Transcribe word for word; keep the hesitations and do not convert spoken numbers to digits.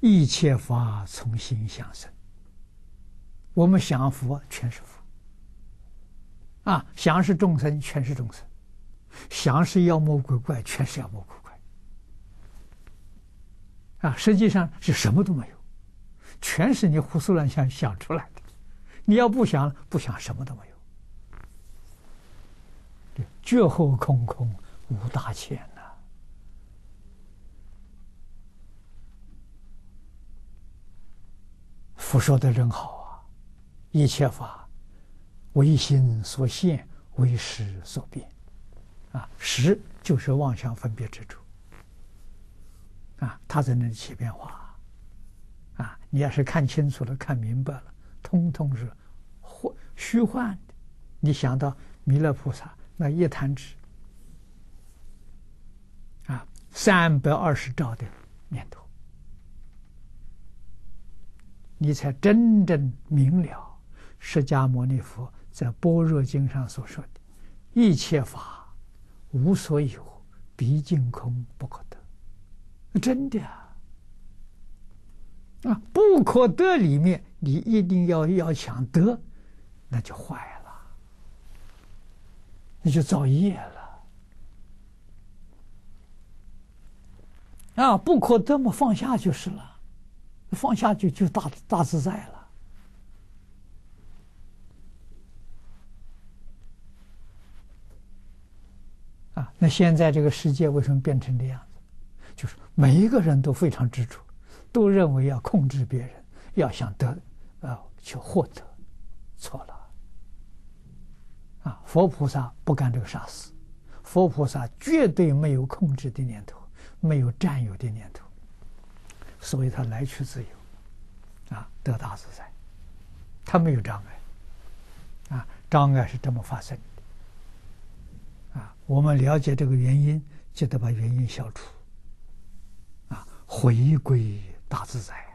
一切法从心想生。我们想佛，全是佛；啊，想是众生，全是众生；想是妖魔鬼怪，全是妖魔鬼怪。啊，实际上是什么都没有，全是你胡思乱想想出来的。你要不想，不想什么都没有。对，觉后空空无大千呐、啊。佛说的真好啊！一切法，唯心所现，唯识所变。啊，识就是妄想分别之处。啊，它在那里起变化。啊，你要是看清楚了，看明白了，通通是幻虚幻的。你想到弥勒菩萨那一弹指，啊，三百二十兆的念头，你才真正明了。释迦牟尼佛在《般若经》上所说的“一切法无所有，毕竟空不可得”，真的啊！啊，不可得里面，你一定要要想得，那就坏了，你就造业了。啊，不可得嘛，放下就是了，放下就就大大自在了。啊，那现在这个世界为什么变成这样子？就是每一个人都非常执着，都认为要控制别人，要想得，啊、呃，去获得，错了。啊，佛菩萨不干这个傻事，佛菩萨绝对没有控制的念头，没有占有的念头，所以他来去自由，啊，得大自在，他没有障碍，啊，障碍是这么发生。啊，我们了解这个原因，就得把原因消除，啊，回归大自在。